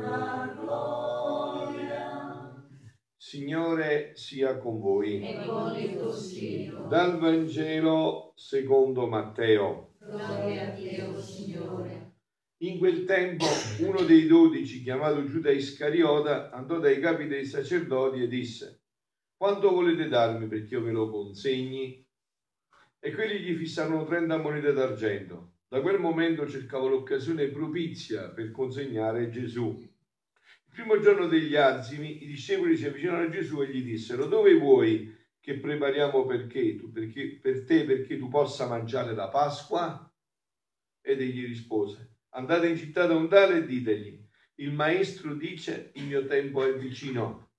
la gloria. Signore sia con voi. E con il tuo spirito. Dal Vangelo secondo Matteo. Gloria a Dio, Signore. In quel tempo uno dei 12, chiamato Giuda Iscariota, andò dai capi dei sacerdoti e disse: «Quanto volete darmi perché io ve lo consegni?» E quelli gli fissarono 30 monete d'argento. Da quel momento cercava l'occasione propizia per consegnare Gesù. Il primo giorno degli azimi, i discepoli si avvicinarono a Gesù e gli dissero: «Dove vuoi che prepariamo per te perché tu possa mangiare la Pasqua?» Ed egli rispose: «Andate in città da un tale e ditegli: il maestro dice, il mio tempo è vicino.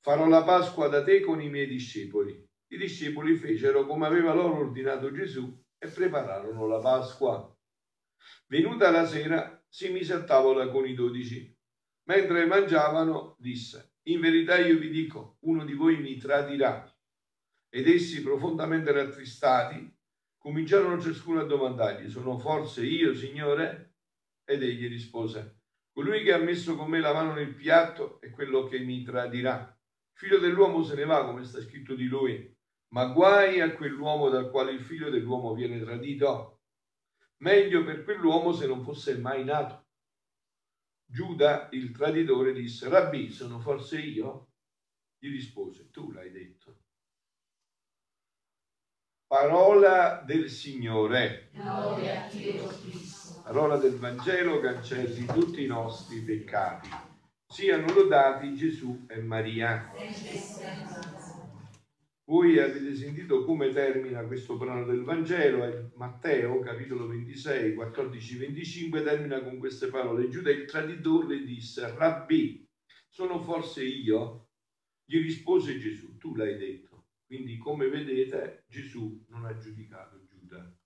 Farò la Pasqua da te con i miei discepoli». I discepoli fecero come aveva loro ordinato Gesù e prepararono la Pasqua. Venuta la sera, si mise a tavola con i 12. Mentre mangiavano, disse: «In verità io vi dico, uno di voi mi tradirà». Ed essi, profondamente rattristati, cominciarono ciascuno a domandargli: «Sono forse io, Signore?» Ed egli rispose: «Colui che ha messo con me la mano nel piatto è quello che mi tradirà. Figlio dell'uomo se ne va, come sta scritto di lui. Ma guai a quell'uomo dal quale il figlio dell'uomo viene tradito. Meglio per quell'uomo se non fosse mai nato». Giuda, il traditore, disse: «Rabbì, sono forse io?» Gli rispose: «Tu l'hai detto». Parola del Signore. Gloria a Dio Cristo. Parola del Vangelo cancelli tutti i nostri peccati. Siano lodati Gesù e Maria. Voi avete sentito come termina questo brano del Vangelo, è Matteo, capitolo 26, 14-25, termina con queste parole: «Giuda il traditore disse: Rabbì, sono forse io?» Gli rispose Gesù: «Tu l'hai detto». Quindi, come vedete, Gesù non ha giudicato Giuda,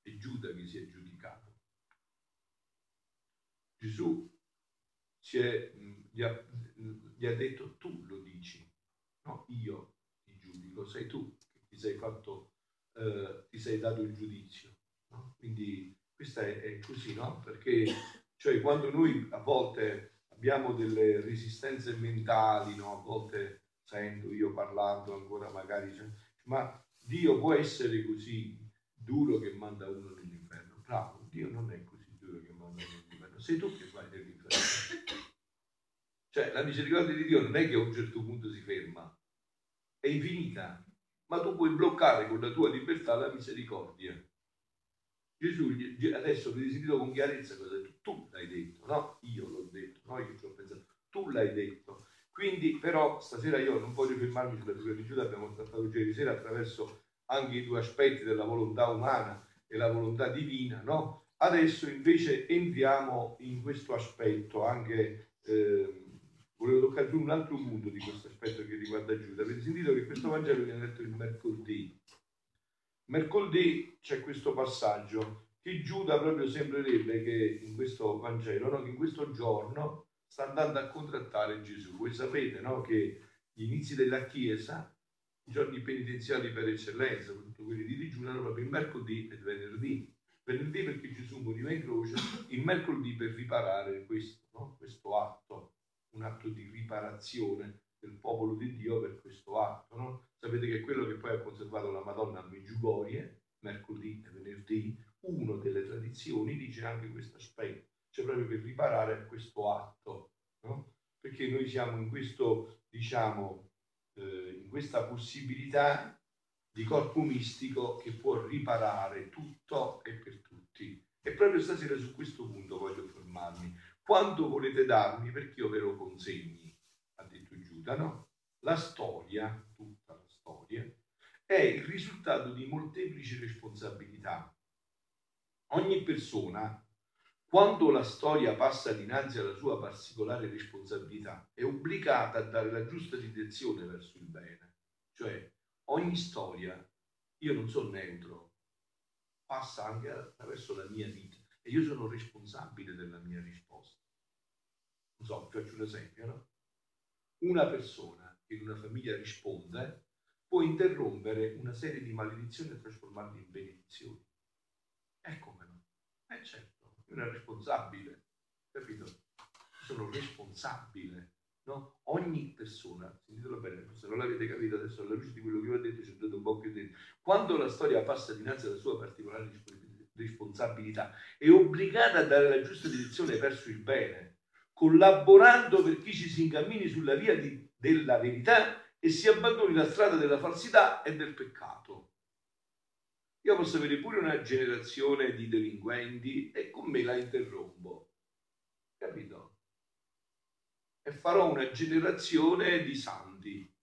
è Giuda che si è giudicato. Gesù gli ha detto: «Tu lo dici, no io». Giudico, sei tu che ti sei dato il giudizio, no? Quindi questa è così, no? Perché cioè quando noi a volte abbiamo delle resistenze mentali, no? A volte sento io parlando ancora magari, cioè, ma Dio può essere così duro che manda uno nell'inferno? Bravo, Dio non è così duro che manda uno nell'inferno, sei tu che vai nell'inferno. Cioè la misericordia di Dio non è che a un certo punto si ferma, è infinita, ma tu puoi bloccare con la tua libertà la misericordia. Gesù adesso vi sentito con chiarezza cosa ha detto: «Tu l'hai detto, no io l'ho detto, no io ci ho pensato, tu l'hai detto». Quindi però stasera io non voglio fermarmi sulla figura di Giuda, abbiamo trattato ieri sera attraverso anche i due aspetti della volontà umana e la volontà divina, no? Adesso invece entriamo in questo aspetto anche volevo toccare su un altro punto di questo aspetto che riguarda Giuda. Avete sentito che questo Vangelo viene detto il mercoledì. Mercoledì c'è questo passaggio che Giuda proprio sembrerebbe che in questo Vangelo, no? Che in questo giorno sta andando a contrattare Gesù. Voi sapete, no? Che gli inizi della Chiesa, i giorni penitenziali per eccellenza, soprattutto quelli di digiuno, erano proprio il mercoledì e il venerdì. Venerdì perché Gesù moriva in croce, il mercoledì per riparare questo, no? Questo atto. Un atto di riparazione del popolo di Dio per questo atto, no? Sapete che è quello che poi ha conservato la Madonna a Meggiugorie, mercoledì e venerdì, uno delle tradizioni dice anche questo aspetto, cioè proprio per riparare questo atto, no? Perché noi siamo in questo, diciamo, in questa possibilità di corpo mistico che può riparare tutto e per tutti. E proprio stasera su questo punto voglio fermarmi. «Quanto volete darmi perché io ve lo consegni?» ha detto Giuda, no? La storia, tutta la storia, è il risultato di molteplici responsabilità. Ogni persona, quando la storia passa dinanzi alla sua particolare responsabilità, è obbligata a dare la giusta direzione verso il bene. Cioè, ogni storia, io non sono neutro, passa anche attraverso la mia vita e io sono responsabile della mia risposta. Non so, vi faccio un esempio, no? Una persona che in una famiglia risponde può interrompere una serie di maledizioni e trasformarle in benedizioni. Ecco come no? Certo, non è responsabile, capito? sono responsabile, no? Ogni persona, sentitelo bene, se non l'avete capito adesso alla luce di quello che io ho detto ci ho dato un po' più dentro, quando la storia passa dinanzi alla sua particolare responsabilità è obbligata a dare la giusta direzione verso il bene, collaborando per chi ci si incammini sulla via della verità e si abbandoni la strada della falsità e del peccato. Io posso avere pure una generazione di delinquenti e con me la interrompo, capito? E farò una generazione di santi.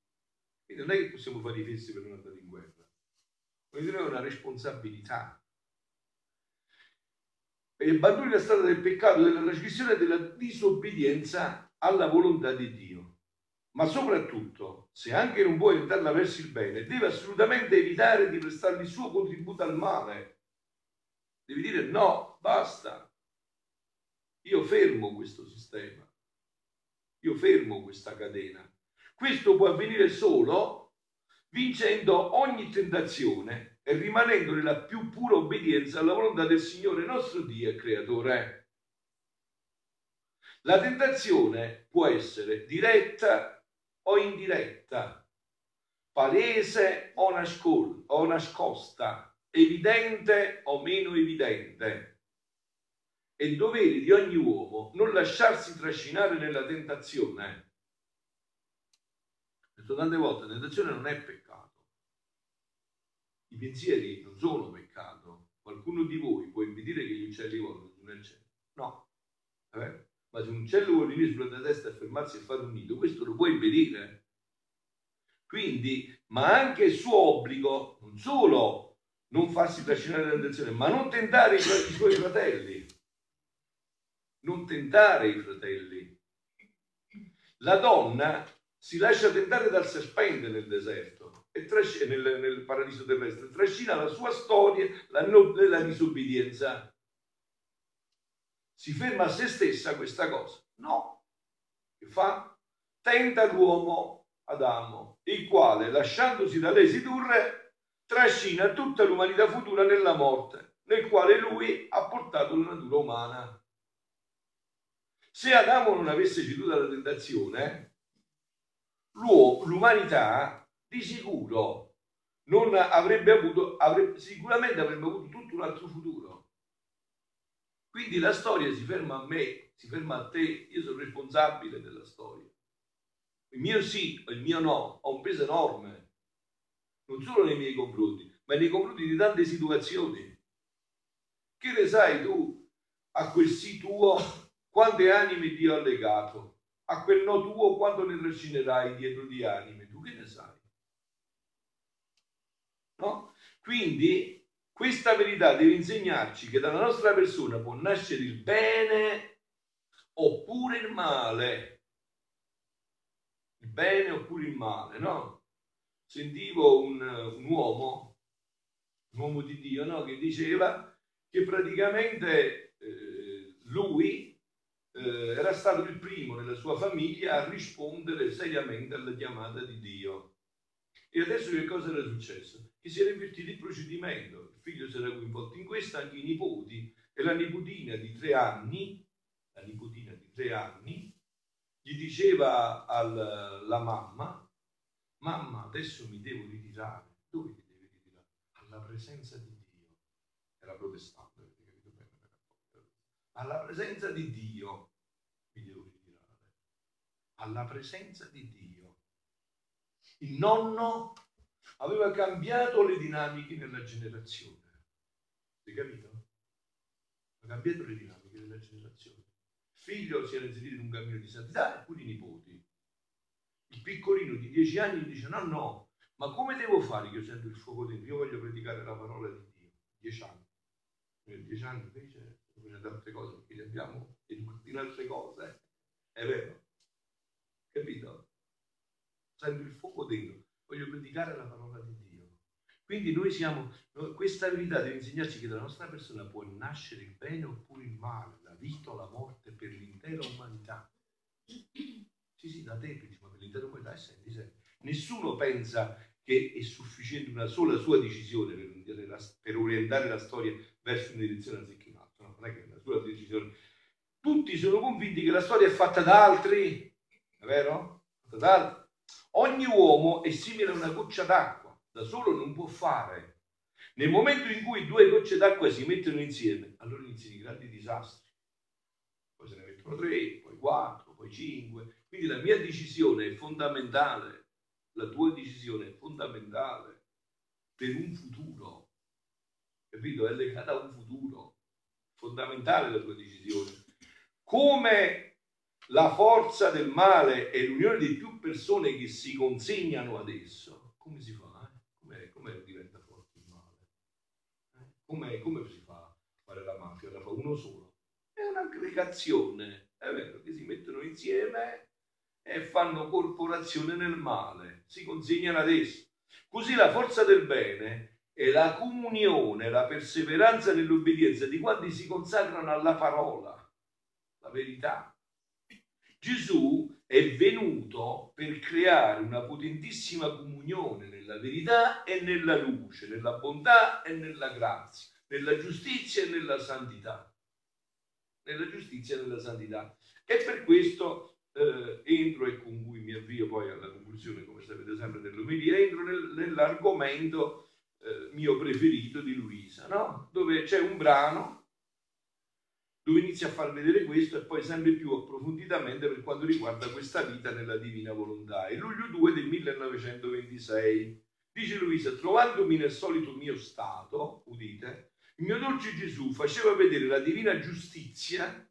Quindi non è che possiamo fare i fessi per non andare in guerra. Voglio dire, è una responsabilità. E abbandoni la strada del peccato, della trasgressione e della disobbedienza alla volontà di Dio. Ma soprattutto, se anche non vuoi orientarla verso il bene, devi assolutamente evitare di prestargli il suo contributo al male. Devi dire no, basta. Io fermo questo sistema. Io fermo questa catena. Questo può avvenire solo vincendo ogni tentazione e rimanendo nella più pura obbedienza alla volontà del Signore nostro Dio e Creatore. La tentazione può essere diretta o indiretta, palese o nascosta, evidente o meno evidente. È dovere di ogni uomo non lasciarsi trascinare nella tentazione. Detto tante volte, la tentazione non è peccato. I pensieri non sono peccato. Qualcuno di voi può impedire che gli uccelli volano su nel cielo? No. Vabbè. Ma se un uccello vuole venire sulla testa e fermarsi e fare un nido, questo lo può impedire. Quindi, ma anche il suo obbligo, non solo non farsi trascinare la tentazione, ma non tentare i suoi fratelli. Non tentare i fratelli. La donna si lascia tentare dal serpente nel deserto, e nel paradiso terrestre, trascina la sua storia, la disobbedienza. Si ferma a se stessa questa cosa? No. Che fa? Tenta l'uomo Adamo, il quale, lasciandosi da lei sedurre, trascina tutta l'umanità futura nella morte, nel quale lui ha portato la natura umana. Se Adamo non avesse ceduto alla tentazione, l'umanità di sicuro non avrebbe avuto, sicuramente avrebbe avuto tutto un altro futuro. Quindi la storia si ferma a me, si ferma a te, io sono responsabile della storia. Il mio sì o il mio no ha un peso enorme, non solo nei miei confronti, ma nei confronti di tante situazioni. Che ne sai tu a quel sì tuo quante anime Dio ha legato, a quel no tuo quanto ne trascinerai dietro di anime, tu che ne sai? No? Quindi questa verità deve insegnarci che dalla nostra persona può nascere il bene oppure il male. Il bene oppure il male, no? Sentivo un uomo di Dio, no? Che diceva che praticamente lui era stato il primo nella sua famiglia a rispondere seriamente alla chiamata di Dio. E adesso che cosa era successo? Che si era invertito il procedimento. Il figlio si era coinvolto in questo, anche i nipoti, e la nipotina di tre anni, gli diceva alla mamma: mamma, adesso mi devo ritirare. Dove ti devi ritirare? Alla presenza di Dio. Era protestante, avete capito bene? Alla presenza di Dio mi devo ritirare. Alla presenza di Dio. Il nonno aveva cambiato le dinamiche nella generazione. Hai capito? Ha cambiato le dinamiche della generazione. Il figlio si era inserito in un cammino di santità e pure i nipoti. Il piccolino di 10 anni dice: no, no, ma come devo fare che io sento il fuoco dentro? Io voglio predicare la parola di Dio. 10 anni. Nel 10 anni invece facciamo tante cose, perché li abbiamo educati in altre cose. È vero? Capito? Sento il fuoco dentro, voglio predicare la parola di Dio. Quindi questa verità deve insegnarci che dalla nostra persona può nascere il bene oppure il male, la vita o la morte per l'intera umanità. Sì, da tempi, ma per l'intera umanità è sempre. Nessuno pensa che è sufficiente una sola sua decisione per orientare la storia verso una direzione anziché un'altra. No, non è che una sola decisione. Tutti sono convinti che la storia è fatta da altri, è vero? Ogni uomo è simile a una goccia d'acqua, da solo non può fare. Nel momento in cui due gocce d'acqua si mettono insieme, allora iniziano i grandi disastri. Poi se ne mettono 3, poi 4, poi 5. Quindi la mia decisione è fondamentale, la tua decisione è fondamentale per un futuro. Capito? È legata a un futuro. Fondamentale la tua decisione. Come la forza del male è l'unione di più persone che si consegnano ad esso, come si fa? Come diventa forte il male? Come si fa a fare la mafia? La fa uno solo. È un'aggregazione, è vero, che si mettono insieme e fanno corporazione nel male, si consegnano ad esso. Così la forza del bene è la comunione, la perseveranza nell'obbedienza di quanti si consacrano alla parola, la verità. Gesù è venuto per creare una potentissima comunione nella verità e nella luce, nella bontà e nella grazia, nella giustizia e nella santità. Nella giustizia e nella santità. E per questo entro, e con cui mi avvio poi alla conclusione, come sapete sempre nell'omelia, entro nell'argomento mio preferito di Luisa, no? Dove c'è un brano dove inizia a far vedere questo e poi sempre più approfonditamente per quanto riguarda questa vita nella divina volontà. Il luglio 2 del 1926 dice Luisa: trovandomi nel solito mio stato, udite, il mio dolce Gesù faceva vedere la divina giustizia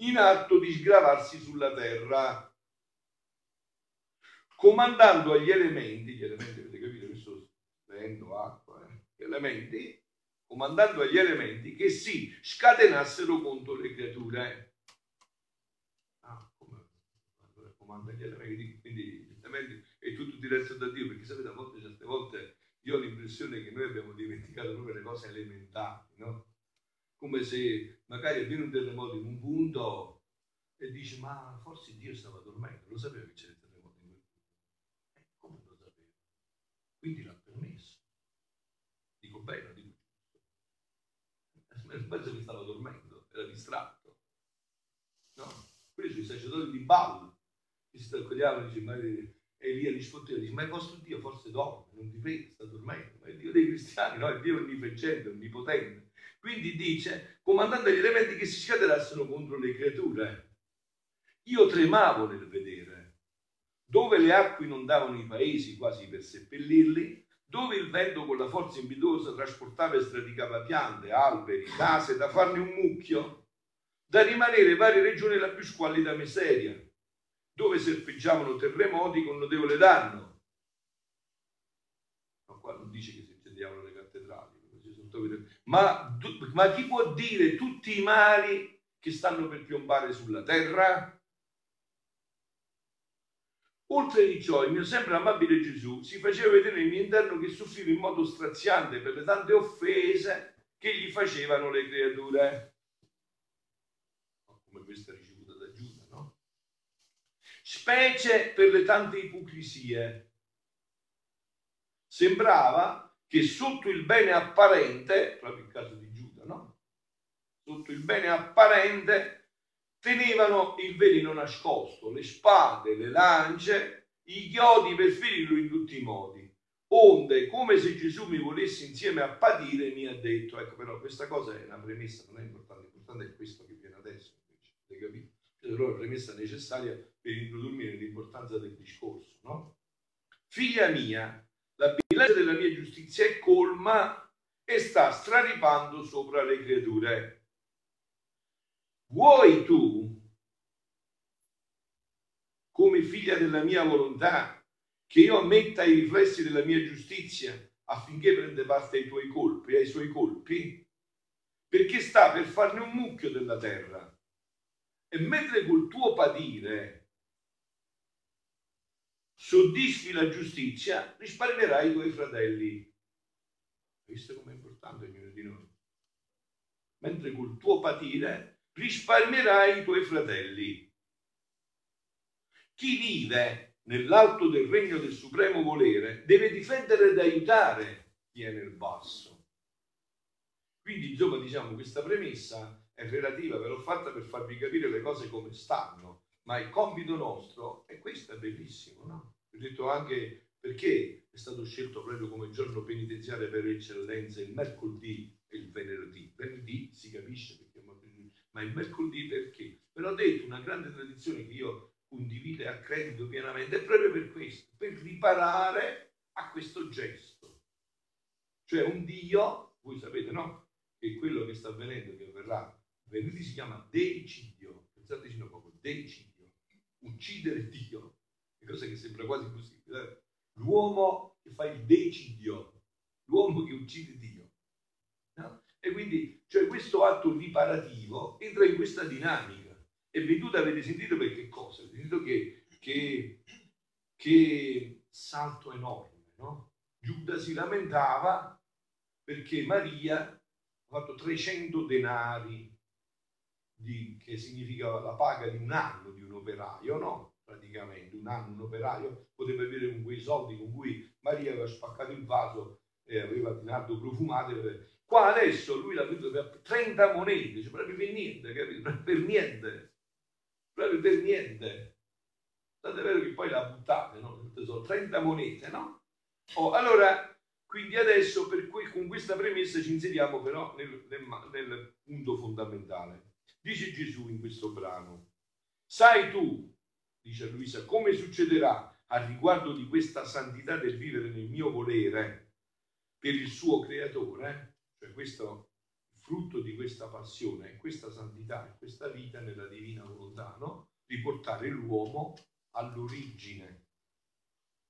in atto di sgravarsi sulla terra, comandando agli elementi, avete capito che sto bevendo acqua, gli elementi, comandando agli elementi che si scatenassero contro le creature. Ah, come? Allora comanda gli elementi, quindi gli elementi è tutto diretto da Dio, perché sapete, a volte, certe volte, io ho l'impressione che noi abbiamo dimenticato proprio le cose elementari, no? Come se magari avviene un terremoto in un punto e dici: ma forse Dio stava dormendo, lo sapeva che c'era il terremoto in quel punto. Come lo sapeva? Quindi l'ha permesso. Dico bene, dico giusto. Penso che stava dormendo, era distratto. No? Quelli sono i sacerdoti di Baal, che si staccoliavano e dice: ma... Elia rispondeva, dice: ma il vostro Dio forse dorme, non ti vede, sta dormendo. Ma il Dio dei cristiani, no? Il Dio onnipotente, onnipotente. Quindi dice, comandando gli elementi che si scatenassero contro le creature. Io tremavo nel vedere, dove le acque inondavano i paesi quasi per seppellirli, dove il vento con la forza impetuosa trasportava e sradicava piante, alberi, case, da farne un mucchio, da rimanere varie regioni la più squallida miseria, dove serpeggiavano terremoti con notevole danno. Ma qua non dice che si incendiavano le cattedrali, ma chi può dire tutti i mali che stanno per piombare sulla terra? Oltre di ciò, il mio sempre amabile Gesù si faceva vedere nel mio interno che soffriva in modo straziante per le tante offese che gli facevano le creature. Ma come questa ricevuta da Giuda, specie per le tante ipocrisie. Sembrava che sotto il bene apparente, proprio il caso di Giuda, no? Sotto il bene apparente tenevano il veleno nascosto, le spade, le lance, i chiodi per ferirlo in tutti i modi. Onde, come se Gesù mi volesse insieme a patire, mi ha detto, ecco però questa cosa è una premessa, non è importante, l'importante è questo che viene adesso, avete capito? Allora la premessa necessaria per introdurmi nell'importanza del discorso, no? Figlia mia, la bilancia della mia giustizia è colma e sta straripando sopra le creature. Vuoi tu, come figlia della mia volontà, che io ammetta i riflessi della mia giustizia affinché prenda parte ai tuoi colpi, ai suoi colpi? Perché sta per farne un mucchio della terra. E mentre col tuo patire soddisfi la giustizia, risparmierai i tuoi fratelli. Visto com'è importante ognuno di noi? Mentre col tuo patire risparmierai i tuoi fratelli. Chi vive nell'alto del regno del supremo volere deve difendere ed aiutare chi è nel basso. Quindi, insomma, diciamo, questa premessa è relativa, ve l'ho fatta per farvi capire le cose come stanno, ma il compito nostro è questo, è bellissimo, no? Vi ho detto anche perché è stato scelto proprio come giorno penitenziale per eccellenza il mercoledì e il venerdì. Venerdì si capisce perché, ma il mercoledì perché? Ve l'ho detto, una grande tradizione che io condivido e accredito pienamente, è proprio per questo, per riparare a questo gesto. Cioè un Dio, voi sapete, no? Che quello che sta avvenendo, che verrà venerdì, si chiama deicidio. Pensateci un poco, deicidio, uccidere Dio, è cosa che sembra quasi impossibile. L'uomo che fa il decidio, l'uomo che uccide Dio, no? E quindi, cioè, questo atto riparativo entra in questa dinamica. E veduta, avete sentito per che cosa? Avete sentito che salto enorme, no? Giuda si lamentava perché Maria ha fatto 300 denari, che significava la paga di un anno di un operaio, no? Praticamente un anno un operaio poteva vivere con quei soldi con cui Maria aveva spaccato il vaso e aveva tirato profumate. Qua adesso lui l'ha venduto per 30 monete, cioè proprio per niente, capito? Per niente, proprio per niente. Tanto è vero che poi l'ha buttata, no? Sono 30 monete, no? Oh, allora, quindi adesso per cui, con questa premessa ci inseriamo però nel punto fondamentale. Dice Gesù in questo brano: sai tu, dice a Luisa, come succederà a riguardo di questa santità del vivere nel mio volere per il suo creatore, cioè questo frutto di questa passione, questa santità, questa vita nella divina volontà, no? Riportare l'uomo all'origine.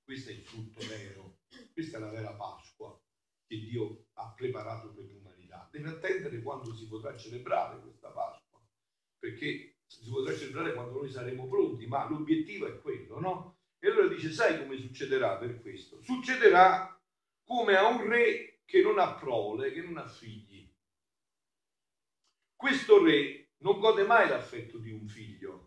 Questo è il frutto vero, questa è la vera Pasqua che Dio ha preparato per l'umanità. Deve attendere quando si potrà celebrare questa Pasqua, perché si potrà celebrare quando noi saremo pronti, ma l'obiettivo è quello, no? E allora dice: sai come succederà per questo? Succederà come a un re che non ha prole, che non ha figli. Questo re non gode mai l'affetto di un figlio,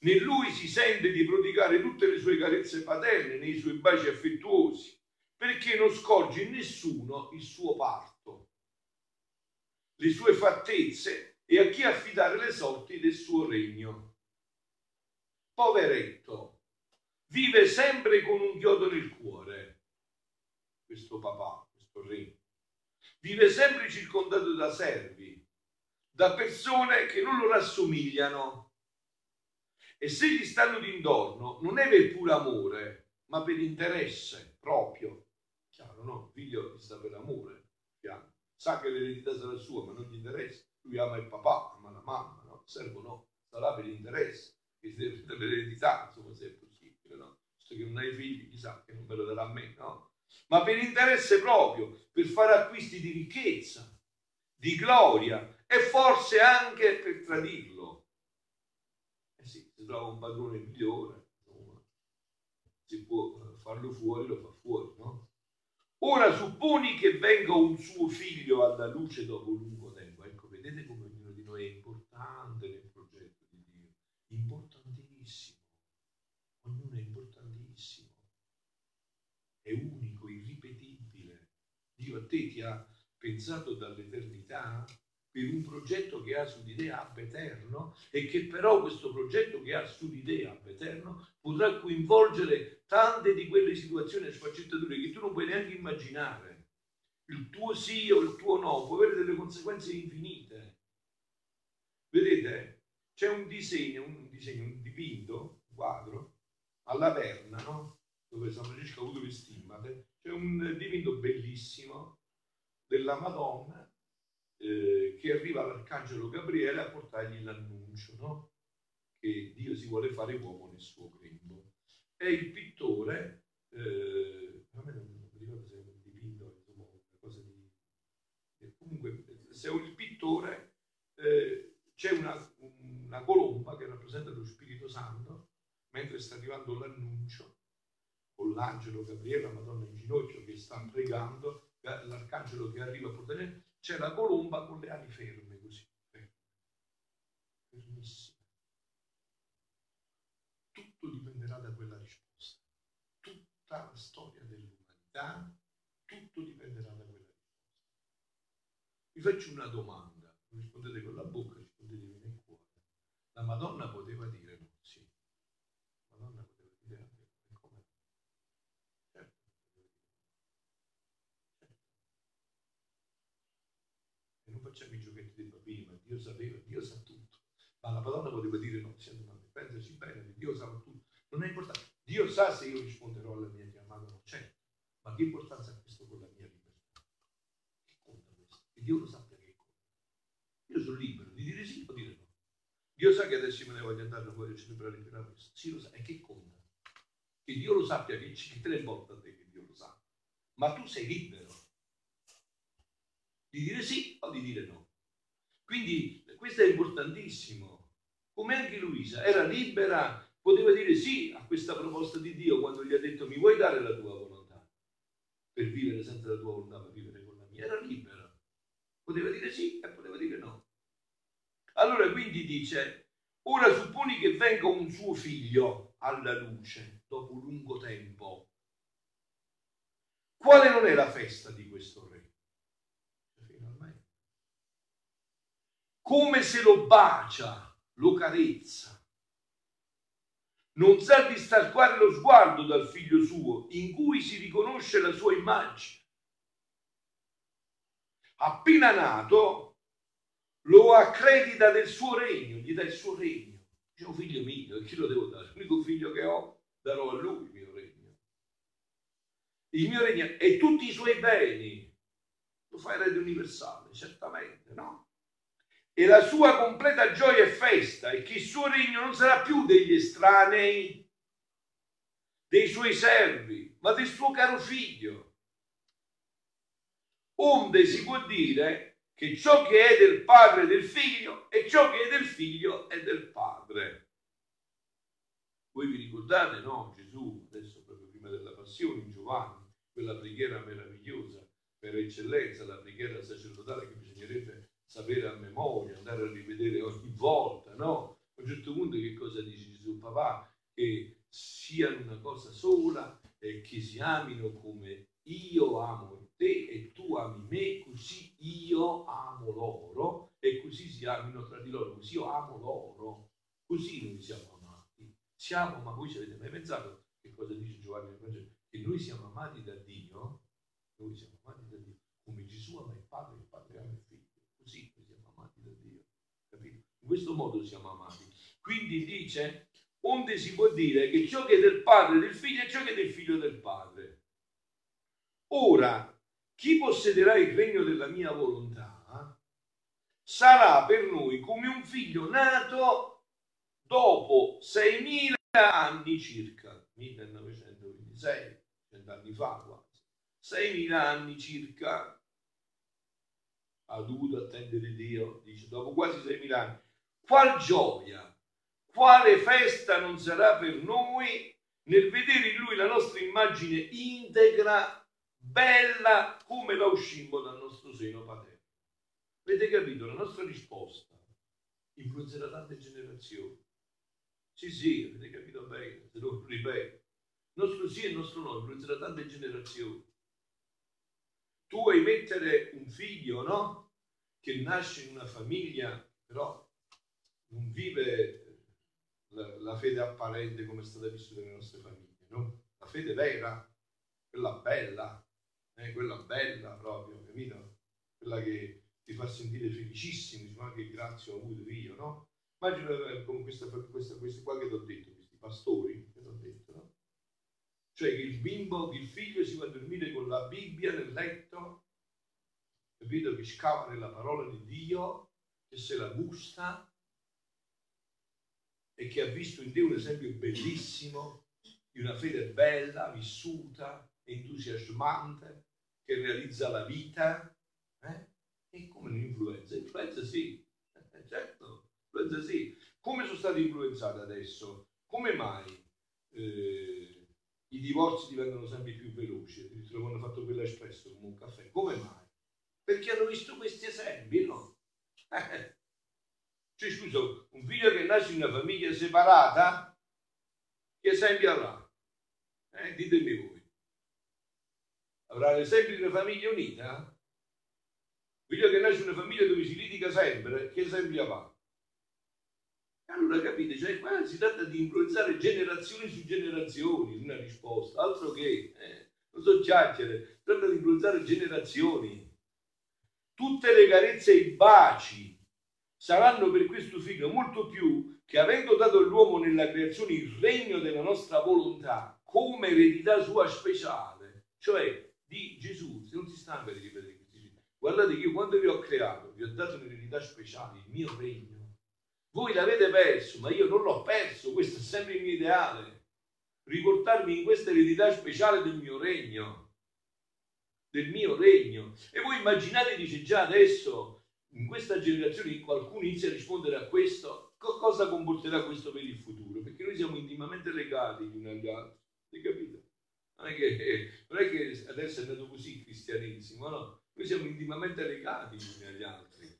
né lui si sente di prodigare tutte le sue carezze paterne, nei suoi baci affettuosi, perché non scorge in nessuno il suo parto, le sue fattezze, e a chi affidare le sorti del suo regno. Poveretto, vive sempre con un chiodo nel cuore. Questo papà, questo re, vive sempre circondato da servi, da persone che non lo rassomigliano. E se gli stanno d'intorno, non è per puro amore, ma per interesse proprio. Chiaro, no? Il figlio gli sta per amore, chiaro. Sa che l'eredità sarà sua, ma non gli interessa. Lui ama il papà, ama la mamma, no? Il servo no, sta là per l'interesse, che si deve prendere l'eredità, insomma, se è possibile, no? Visto che non hai figli, chissà che non me lo darà a me, no? Ma per interesse proprio, per fare acquisti di ricchezza, di gloria e forse anche per tradirlo. Eh sì, si trova un padrone migliore, insomma, si può farlo fuori, lo fa fuori, no? Ora supponi che venga un suo figlio alla luce dopo lungo tempo. Vedete come ognuno di noi è importante nel progetto di Dio, importantissimo, ognuno è importantissimo, è unico, irripetibile. Dio a te ti ha pensato dall'eternità per un progetto che ha su di te ab eterno, e che però questo progetto che ha su di te ab eterno potrà coinvolgere tante di quelle situazioni e sfaccettature che tu non puoi neanche immaginare. Il tuo sì o il tuo no può avere delle conseguenze infinite. Vedete, c'è un dipinto, un quadro, a Laverna, no? Dove San Francesco ha avuto le stimmate. C'è un dipinto bellissimo della Madonna che arriva all'Arcangelo Gabriele a portargli l'annuncio, no? Che Dio si vuole fare uomo nel suo grembo. E il pittore, comunque, se il pittore, c'è una colomba che rappresenta lo Spirito Santo, mentre sta arrivando l'annuncio, con l'angelo Gabriele, la Madonna in ginocchio che sta pregando, l'arcangelo che arriva a portare, c'è la colomba con le ali ferme, così, fermissime. Tutto dipenderà da quella risposta. Tutta la storia dell'umanità, tutto dipenderà da quella risposta. Vi faccio una domanda, rispondete con la bocca, rispondetemi nel cuore. La Madonna poteva dire no, sì. La Madonna poteva dire no, e come? Certo. E non facciamo i giochetti dei bambini, ma Dio sapeva, Dio sa tutto. Ma la Madonna poteva dire no, senti, ma pensaci bene, Dio sa tutto. Non è importante. Dio sa se io risponderò alla mia chiamata, non c'è. Ma che importanza ha questo con la mia libertà? Che conta questo? E Dio lo sa perché conta. Io sono libero di dire sì o dire no. Dio sa che adesso me ne voglio andare, non voglio celebrare per la messa. Sì, lo sa. E che conta? Che Dio lo sappia, che te ne importa a te che Dio lo sa. Ma tu sei libero di dire sì o di dire no. Quindi questo è importantissimo. Come anche Luisa era libera, poteva dire sì a questa proposta di Dio quando gli ha detto mi vuoi dare la tua volontà? Per vivere senza la tua volontà, per vivere con la mia, era libera. Poteva dire sì e poteva dire no. Allora quindi dice, ora supponi che venga un suo figlio alla luce dopo un lungo tempo. Quale non è la festa di questo re? Finalmente. Come se lo bacia, lo carezza. Non sa distaccare lo sguardo dal figlio suo, in cui si riconosce la sua immagine. Appena nato, lo accredita del suo regno, gli dà il suo regno. C'è un figlio mio, e chi lo devo dare? L'unico figlio che ho, darò a lui il mio regno. Il mio regno e tutti i suoi beni. Lo fa erede universale, certamente, no? E la sua completa gioia e festa, e che il suo regno non sarà più degli estranei, dei suoi servi, ma del suo caro figlio. Onde si può dire che ciò che è del padre è del figlio, e ciò che è del figlio è del padre. Voi vi ricordate, no? Gesù, adesso proprio prima della passione, in Giovanni, quella preghiera meravigliosa, per eccellenza, la preghiera sacerdotale che bisognerebbe sapere a memoria, andare a rivedere ogni volta, no? A un certo punto che cosa dice Gesù? Papà, che siano una cosa sola e che si amino come io amo te e tu ami me, così io amo loro e così si amino tra di loro, così io amo loro, così noi siamo amati. Siamo, ma voi ci avete mai pensato che cosa dice Giovanni nel Vangelo? Che noi siamo amati da Dio, noi siamo amati da Dio, come Gesù ama il Padre e il Padre ama il Figlio. Così siamo amati da Dio, capito? In questo modo siamo amati. Quindi dice, onde si può dire che ciò che è del padre del figlio è ciò che è del figlio del padre. Ora, chi possederà il regno della mia volontà sarà per noi come un figlio nato dopo 6.000 anni circa, 1926, 100 anni fa quasi, 6.000 anni circa, ha dovuto attendere Dio, dice, dopo quasi 6.000 anni. Qual gioia, quale festa non sarà per noi nel vedere in Lui la nostra immagine integra, bella, come la uscimmo dal nostro seno paterno. Avete capito? La nostra risposta influenzerà tante generazioni. Sì, sì, avete capito bene, se lo ripeto. Il nostro sì e il nostro no influenzerà tante generazioni. Tu vuoi mettere un figlio, no? Che nasce in una famiglia, però non vive la fede apparente come è stata vissuta nelle nostre famiglie, no? La fede vera, quella bella proprio, capito? Quella che ti fa sentire felicissimo, diciamo, che grazie ho avuto io, no? Immagina con questa qua che ti ho detto, questi pastori che ti ho detto, no? Cioè che il figlio si va a dormire con la Bibbia nel letto, capito? Che scava nella parola di Dio, che se la gusta e che ha visto in te un esempio bellissimo di una fede bella, vissuta, entusiasmante, che realizza la vita, E come un'influenza? Influenza sì, certo, influenza sì. Come sono state influenzate adesso? Come mai? I divorzi diventano sempre più veloci, addirittura hanno fatto quello espresso come un caffè. Come mai? Perché hanno visto questi esempi, no? Cioè, scusa, un figlio che nasce in una famiglia separata, che esempi avrà? Ditemi voi. Avrà l'esempio di una famiglia unita? Voglio che nasce una famiglia dove si litiga sempre, che è sempre avanti. Allora capite, cioè qua si tratta di influenzare generazioni su generazioni, una risposta, altro che, non so chiacchiere, si tratta di influenzare generazioni. Tutte le carezze e i baci saranno per questo figlio molto più che, avendo dato all'uomo nella creazione il regno della nostra volontà come eredità sua speciale, cioè di Gesù. Se non si stanca di ripetere, guardate che io quando vi ho creato vi ho dato un'eredità speciale, il mio regno. Voi l'avete perso, ma io non l'ho perso, questo è sempre il mio ideale, riportarmi in questa eredità speciale del mio regno, del mio regno. E voi immaginate, dice, già adesso in questa generazione qualcuno inizia a rispondere a questo, cosa comporterà questo per il futuro, perché noi siamo intimamente legati gli uni agli altri, capite? Non è che adesso è andato così il cristianesimo, no, noi siamo intimamente legati gli uni agli altri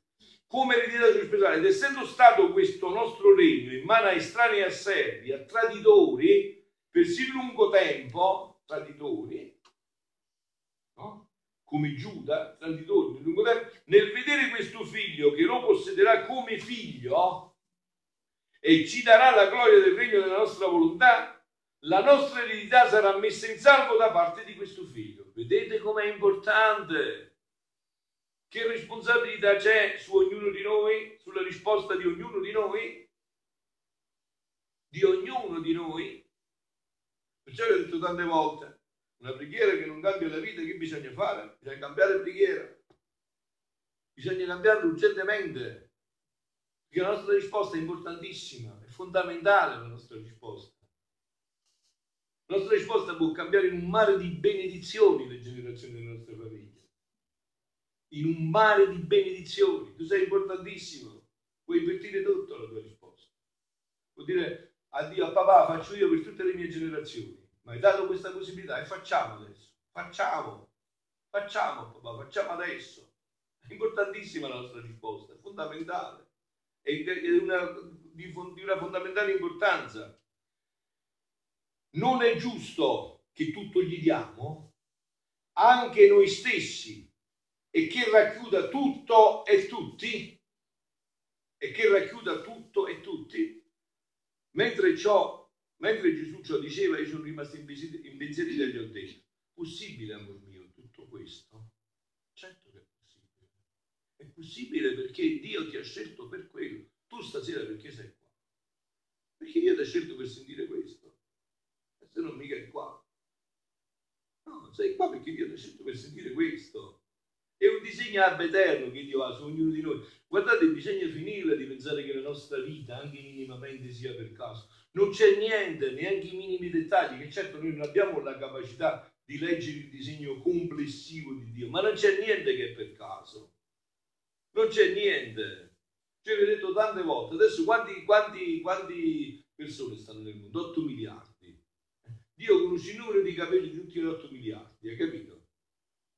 come eredità speciale, ed essendo stato questo nostro regno in mano a estranei a servi, a traditori, per sì lungo tempo, traditori, no? Come Giuda, traditori per lungo tempo, nel vedere questo figlio che lo possederà come figlio e ci darà la gloria del regno della nostra volontà, la nostra eredità sarà messa in salvo da parte di questo figlio. Vedete com'è importante? Che responsabilità c'è su ognuno di noi, sulla risposta di ognuno di noi? Di ognuno di noi? Perciò vi ho detto tante volte, una preghiera che non cambia la vita, che bisogna fare? Bisogna cambiare preghiera. Bisogna cambiarla urgentemente. Perché la nostra risposta è importantissima, è fondamentale la nostra risposta. La nostra risposta può cambiare in un mare di benedizioni le generazioni delle nostre famiglie. In un mare di benedizioni, tu sei importantissimo, puoi invertire tutto la tua risposta. Vuol dire addio a papà, faccio io per tutte le mie generazioni, ma hai dato questa possibilità e facciamo adesso, facciamo papà, facciamo adesso. È importantissima la nostra risposta, è fondamentale, è di una fondamentale importanza. Non è giusto che tutto gli diamo, anche noi stessi, e che racchiuda tutto e tutti, mentre Gesù ciò diceva, io sono rimasto impensierito e gli ho detto: possibile, amor mio, tutto questo? Certo che è possibile. È possibile perché Dio ti ha scelto per quello. Tu stasera perché sei qua? Perché Dio ti ha scelto per sentire questo. E se no mica è qua. No, sei qua perché Dio ti ha scelto per sentire questo. È un disegno ab eterno che Dio ha su ognuno di noi. Guardate, bisogna finirla di pensare che la nostra vita, anche minimamente, sia per caso. Non c'è niente, neanche i minimi dettagli, che certo noi non abbiamo la capacità di leggere il disegno complessivo di Dio, ma non c'è niente che è per caso. Non c'è niente. Ci ho detto tante volte, adesso quanti persone stanno nel mondo? 8 miliardi. Dio conosce il numero di capelli di tutti gli 8 miliardi, hai capito?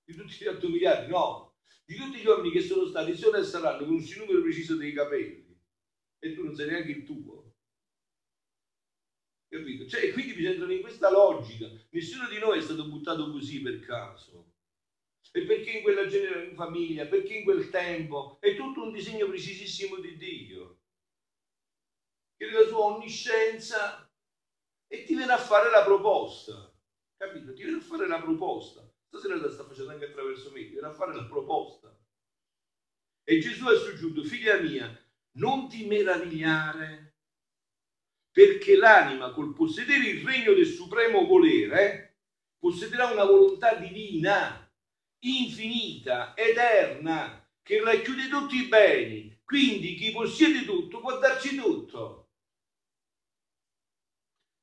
Di tutti gli 8 miliardi, no, di tutti gli uomini che sono stati, sono e saranno, con un numero preciso dei capelli, e tu non sei neanche il tuo, capito? Cioè, quindi bisogna entrare in questa logica. Nessuno di noi è stato buttato così per caso, e perché in quella generazione, in famiglia, perché in quel tempo, è tutto un disegno precisissimo di Dio, che nella sua onniscienza, e ti viene a fare la proposta, capito? Ti viene a fare la proposta. Stasera la sta facendo anche attraverso me, viene a fare la proposta. E Gesù ha soggiunto: figlia mia, non ti meravigliare, perché l'anima, col possedere il regno del supremo volere, possederà una volontà divina, infinita, eterna, che racchiude tutti i beni. Quindi chi possiede tutto può darci tutto.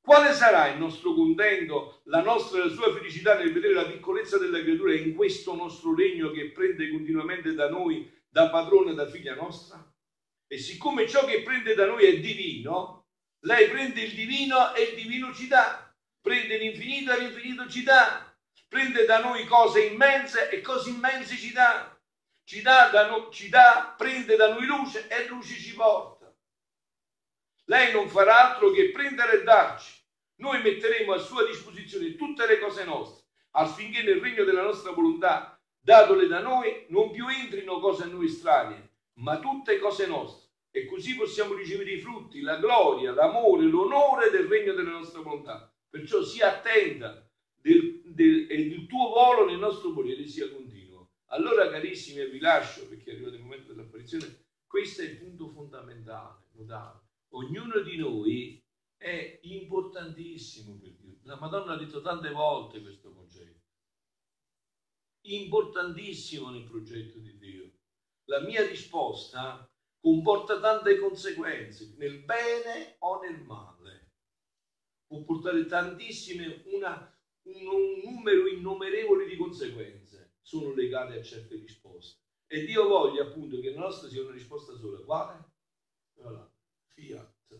Quale sarà il nostro contento, la nostra e la sua felicità nel vedere la piccolezza della creatura in questo nostro regno che prende continuamente da noi, da padrone, da figlia nostra? E siccome ciò che prende da noi è divino, lei prende il divino e il divino ci dà, prende l'infinito e l'infinito ci dà, prende da noi cose immense e cose immense ci dà, prende da noi luce e luce ci porta. Lei non farà altro che prendere e darci. Noi metteremo a sua disposizione tutte le cose nostre, affinché nel regno della nostra volontà datole da noi, non più entrino cose a noi estranee, ma tutte cose nostre. E così possiamo ricevere i frutti, la gloria, l'amore, l'onore del regno della nostra volontà. Perciò sii attenta e il tuo volo nel nostro volere sia continuo. Allora, carissimi, vi lascio, perché è arrivato il momento dell'apparizione. Questo è il punto fondamentale, notare. Ognuno di noi è importantissimo per Dio. La Madonna ha detto tante volte questo concetto. Importantissimo nel progetto di Dio. La mia risposta comporta tante conseguenze, nel bene o nel male. Può portare tantissime, un numero innumerevole di conseguenze sono legate a certe risposte. E Dio voglia appunto che la nostra sia una risposta sola. Quale? Voilà. Fiat.